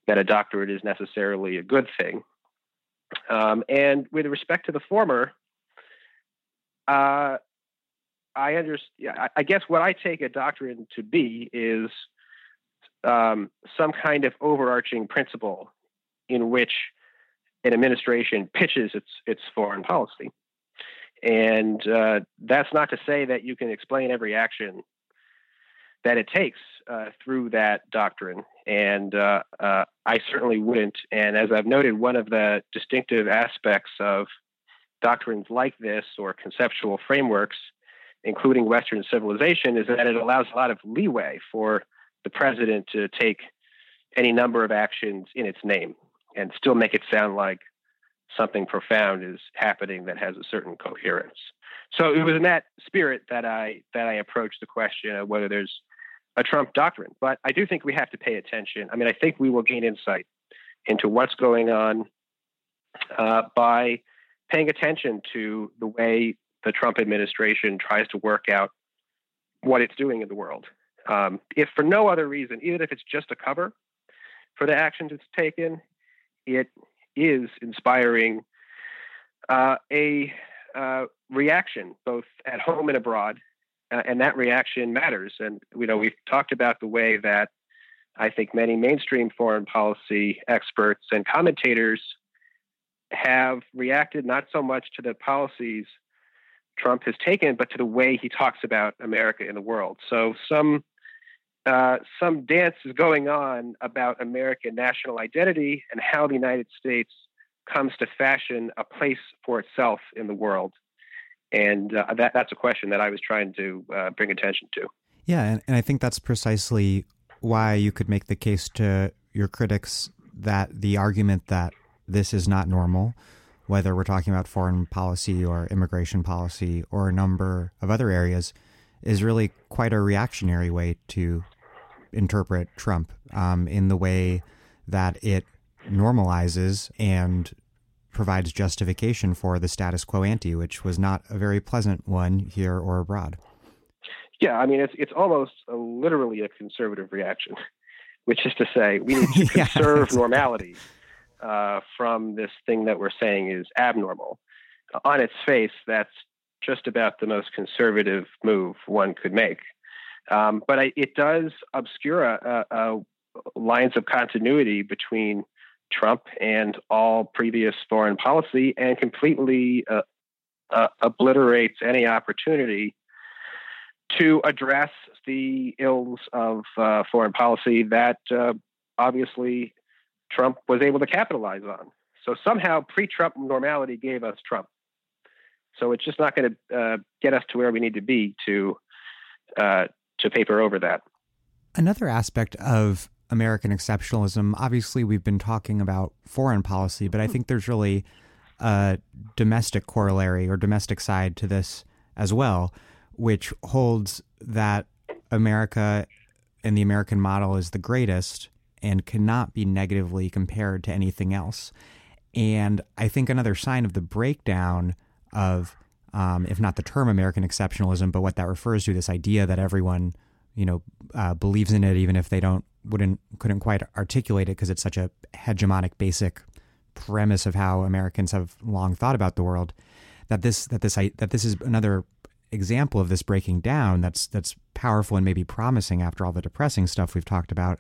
that a doctorate is necessarily a good thing. Um, and with respect to the former, uh, I understand, I guess what I take a doctrine to be is um, some kind of overarching principle in which an administration pitches its its foreign policy. And uh, that's not to say that you can explain every action that it takes uh, through that doctrine. And uh, uh, I certainly wouldn't. And as I've noted, one of the distinctive aspects of doctrines like this or conceptual frameworks, including Western civilization, is that it allows a lot of leeway for the president to take any number of actions in its name and still make it sound like something profound is happening that has a certain coherence. So it was in that spirit that I that I approached the question of whether there's a Trump doctrine. But I do think we have to pay attention. I mean, I think we will gain insight into what's going on uh, by paying attention to the way the Trump administration tries to work out what it's doing in the world. Um, if for no other reason, even if it's just a cover for the actions it's taken, it is inspiring uh, a uh, reaction both at home and abroad, uh, and that reaction matters. And you know, we've talked about the way that I think many mainstream foreign policy experts and commentators have reacted not so much to the policies Trump has taken, but to the way he talks about America in the world. So some Uh, some dance is going on about American national identity and how the United States comes to fashion a place for itself in the world. And uh, that, that's a question that I was trying to uh, bring attention to. Yeah, and, and I think that's precisely why you could make the case to your critics that the argument that this is not normal, whether we're talking about foreign policy or immigration policy or a number of other areas, is really quite a reactionary way to interpret Trump um, in the way that it normalizes and provides justification for the status quo ante, which was not a very pleasant one here or abroad. Yeah, I mean, it's it's almost a, literally a conservative reaction, which is to say we need to yeah, conserve normality uh, from this thing that we're saying is abnormal. On its face, that's just about the most conservative move one could make. Um, but I, it does obscure uh, uh, lines of continuity between Trump and all previous foreign policy and completely uh, uh, obliterates any opportunity to address the ills of uh, foreign policy that uh, obviously Trump was able to capitalize on. So somehow pre-Trump normality gave us Trump. So it's just not going to uh, get us to where we need to be to uh, to paper over that. Another aspect of American exceptionalism, obviously we've been talking about foreign policy, but I think there's really a domestic corollary or domestic side to this as well, which holds that America and the American model is the greatest and cannot be negatively compared to anything else. And I think another sign of the breakdown of, um, if not the term American exceptionalism, but what that refers to, this idea that everyone, you know, uh, believes in it, even if they don't, wouldn't, couldn't quite articulate it because it's such a hegemonic basic premise of how Americans have long thought about the world, that this, that this, that this is another example of this breaking down that's, that's powerful and maybe promising after all the depressing stuff we've talked about,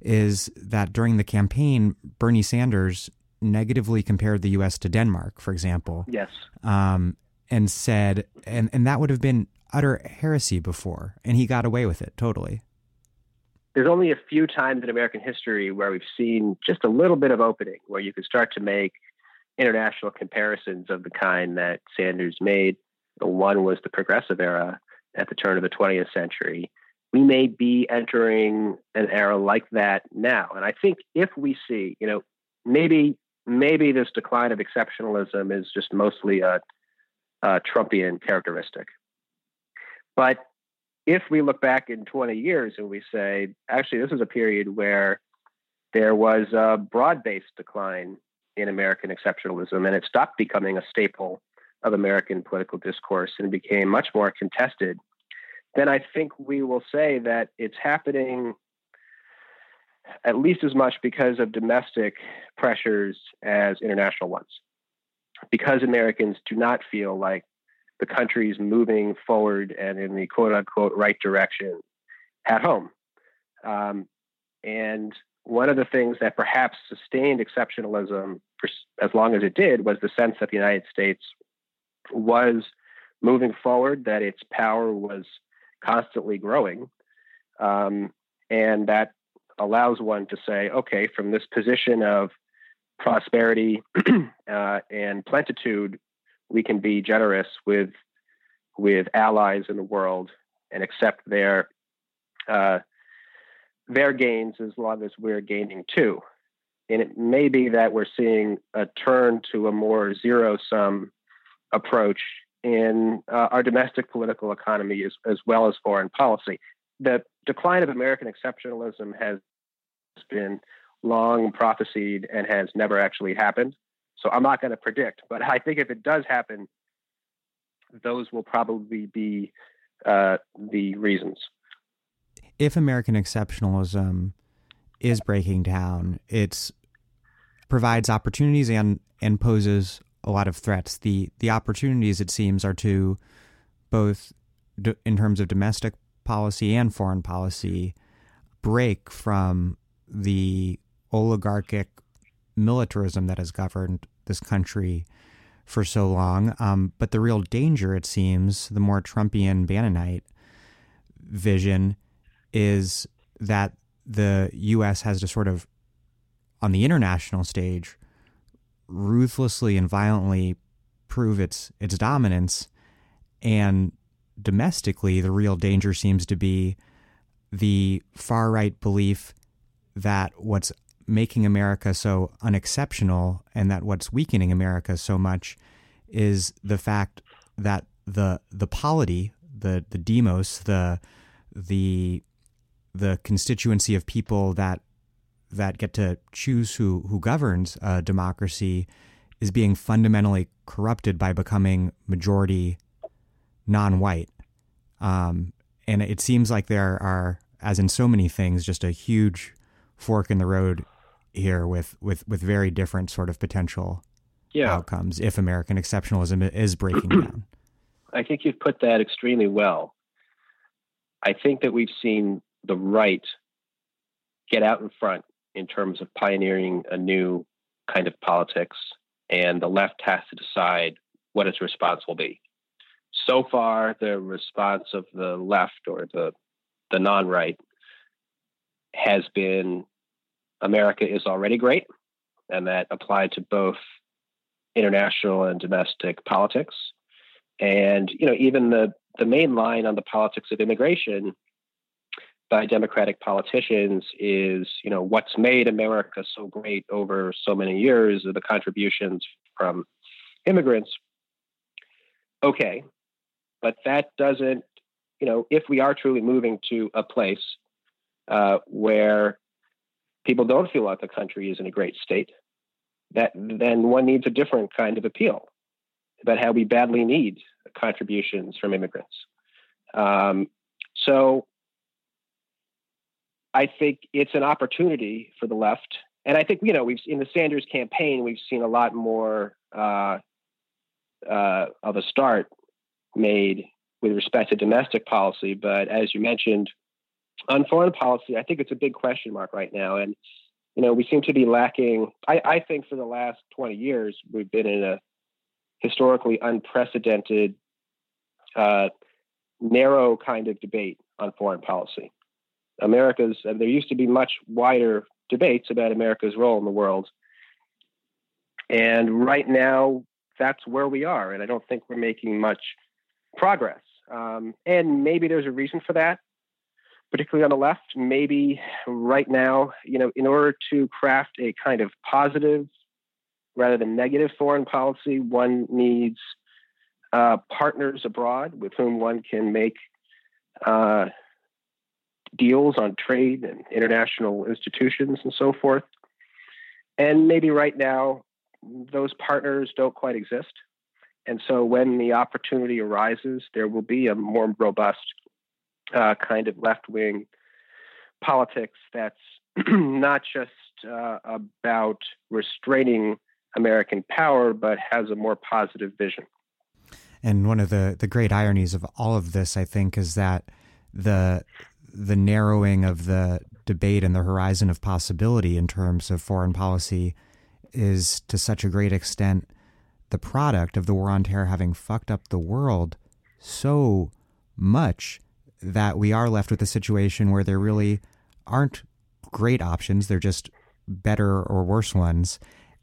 is that during the campaign, Bernie Sanders negatively compared the U S to Denmark, for example. Yes. Um, and said, and, and that would have been utter heresy before, and he got away with it totally. There's only a few times in American history where we've seen just a little bit of opening, where you can start to make international comparisons of the kind that Sanders made. The one was the Progressive Era at the turn of the twentieth century. We may be entering an era like that now. And I think if we see, you know, maybe maybe this decline of exceptionalism is just mostly a, a Trumpian characteristic. But if we look back in twenty years and we say, actually, this is a period where there was a broad-based decline in American exceptionalism, and it stopped becoming a staple of American political discourse and became much more contested, then I think we will say that it's happening at least as much because of domestic pressures as international ones, because Americans do not feel like the country's moving forward and in the quote unquote right direction at home. Um, and one of the things that perhaps sustained exceptionalism for as long as it did was the sense that the United States was moving forward, that its power was constantly growing. Um, and that allows one to say, okay, from this position of prosperity uh, and plenitude, we can be generous with with allies in the world and accept their uh, their gains as long as we're gaining too. And it may be that we're seeing a turn to a more zero-sum approach in uh, our domestic political economy as, as well as foreign policy. The decline of American exceptionalism has been long prophesied and has never actually happened. So I'm not going to predict, but I think if it does happen, those will probably be uh, the reasons. If American exceptionalism is breaking down, it provides opportunities and, and poses a lot of threats. The, the opportunities, it seems, are to both do, in terms of domestic policy and foreign policy, break from the oligarchic militarism that has governed this country for so long. Um, but the real danger, it seems, the more Trumpian Bannonite vision, is that the U S has to sort of, on the international stage, ruthlessly and violently prove its its dominance. And domestically, the real danger seems to be the far-right belief that what's making America so unexceptional and that what's weakening America so much is the fact that the the polity, the the demos, the the the constituency of people that that get to choose who who governs a democracy, is being fundamentally corrupted by becoming majority non-white. Um, and it seems like there are, as in so many things, just a huge fork in the road here with, with, with very different sort of potential yeah. outcomes if American exceptionalism is breaking down. I think you've put that extremely well. I think that we've seen the right get out in front in terms of pioneering a new kind of politics, and the left has to decide what its response will be. So far, the response of the left or the, the non-right has been America is already great. and that applied to both international and domestic politics. And, you know, even the, the main line on the politics of immigration by Democratic politicians is, you know, what's made America so great over so many years are the contributions from immigrants. Okay, but that doesn't, you know, if we are truly moving to a place uh, where people don't feel like the country is in a great state, that then one needs a different kind of appeal about how we badly need contributions from immigrants. Um, so I think it's an opportunity for the left. And I think, you know, we've in the Sanders campaign, we've seen a lot more uh, uh, of a start made with respect to domestic policy. But as you mentioned, on foreign policy, I think it's a big question mark right now. And, you know, we seem to be lacking. I, I think for the last twenty years, we've been in a historically unprecedented, uh, narrow kind of debate on foreign policy. America's, and there used to be much wider debates about America's role in the world. And right now, that's where we are. And I don't think we're making much progress. Um, and maybe there's a reason for that, particularly on the left. Maybe right now, you know, in order to craft a kind of positive rather than negative foreign policy, one needs uh, partners abroad with whom one can make uh, deals on trade and international institutions and so forth. And maybe right now, those partners don't quite exist. And so when the opportunity arises, there will be a more robust uh, kind of left-wing politics that's not just uh, about restraining American power, but has a more positive vision. And one of the, the great ironies of all of this, I think, is that the the narrowing of the debate and the horizon of possibility in terms of foreign policy is to such a great extent the product of the war on terror having fucked up the world so much that we are left with a situation where there really aren't great options. They're just better or worse ones.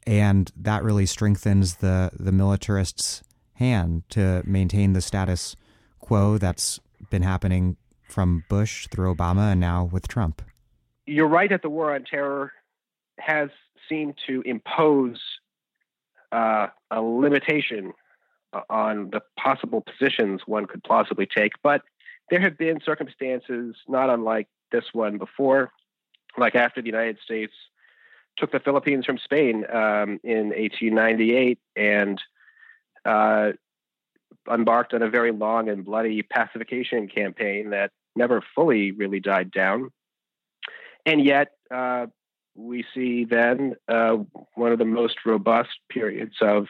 And that really strengthens the, the militarists' hand to maintain the status quo that's been happening from Bush through Obama and now with Trump. You're right that the war on terror has seemed to impose uh, a limitation on the possible positions one could plausibly take. But there have been circumstances not unlike this one before, like after the United States took the Philippines from Spain um, in eighteen ninety-eight and uh, embarked on a very long and bloody pacification campaign that never fully really died down. And yet uh, we see then uh, one of the most robust periods of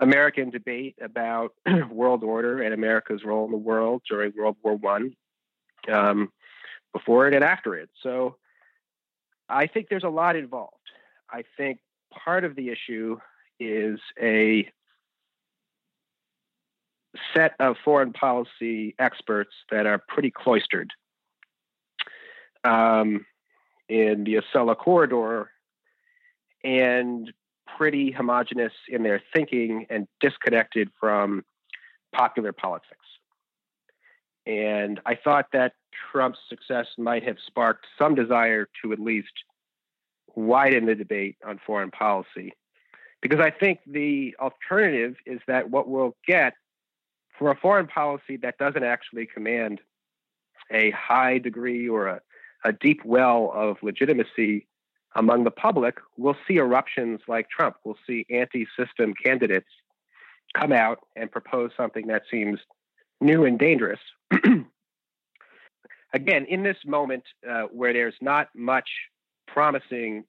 American debate about world order and America's role in the world during World War One, um, before it and after it. So I think there's a lot involved. I think part of the issue is a set of foreign policy experts that are pretty cloistered um, in the Acela corridor and pretty homogenous in their thinking and disconnected from popular politics. And I thought that Trump's success might have sparked some desire to at least widen the debate on foreign policy, because I think the alternative is that what we'll get for a foreign policy that doesn't actually command a high degree or a, a deep well of legitimacy among the public, we'll see eruptions like Trump. We'll see anti-system candidates come out and propose something that seems new and dangerous. Again, in this moment uh, where there's not much promising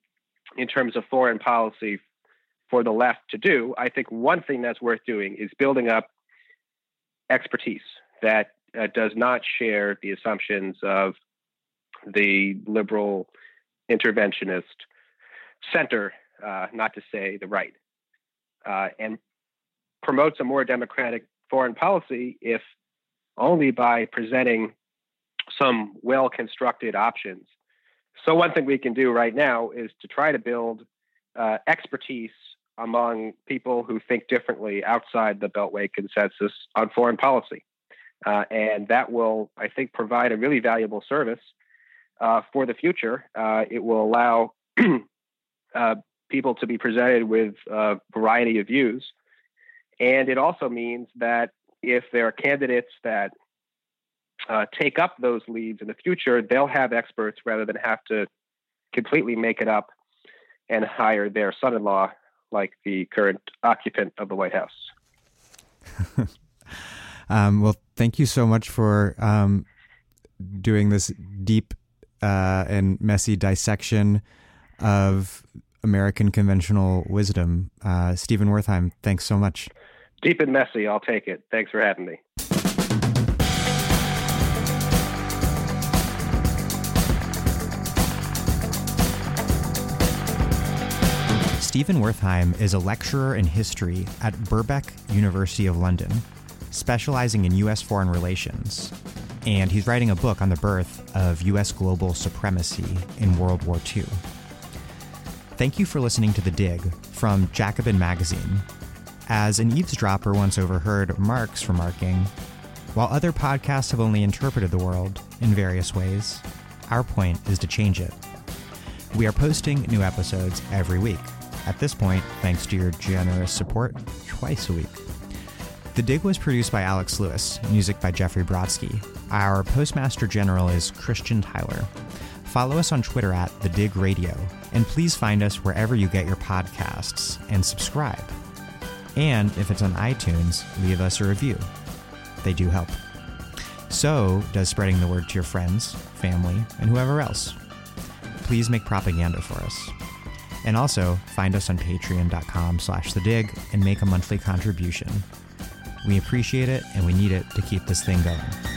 in terms of foreign policy for the left to do, I think one thing that's worth doing is building up expertise that uh, does not share the assumptions of the liberal interventionist center, uh, not to say the right, uh, and promotes a more democratic foreign policy, if only by presenting some well-constructed options. So one thing we can do right now is to try to build uh, expertise among people who think differently outside the Beltway consensus on foreign policy. Uh, and that will, I think, provide a really valuable service uh, for the future. Uh, it will allow uh, people to be presented with a variety of views. And it also means that if there are candidates that uh, take up those leads in the future, they'll have experts rather than have to completely make it up and hire their son-in-law like the current occupant of the White House. um, well, thank you so much for um, doing this deep uh, and messy dissection of American conventional wisdom. Uh, Stephen Wertheim, thanks so much. Deep and messy, I'll take it. Thanks for having me. Stephen Wertheim is a lecturer in history at Birkbeck University of London, specializing in U S foreign relations, and he's writing a book on the birth of U S global supremacy in World War Two. Thank you for listening to The Dig from Jacobin Magazine. As an eavesdropper once overheard Marx remarking, while other podcasts have only interpreted the world in various ways, our point is to change it. We are posting new episodes every week. At this point, thanks to your generous support, twice a week. The Dig was produced by Alex Lewis, music by Jeffrey Brodsky. Our Postmaster General is Christian Tyler. Follow us on Twitter at The Dig Radio, and please find us wherever you get your podcasts and subscribe. And if it's on iTunes, leave us a review. They do help. So does spreading the word to your friends, family, and whoever else. Please make propaganda for us. And also, find us on patreon.com slash the dig and make a monthly contribution. We appreciate it, and we need it to keep this thing going.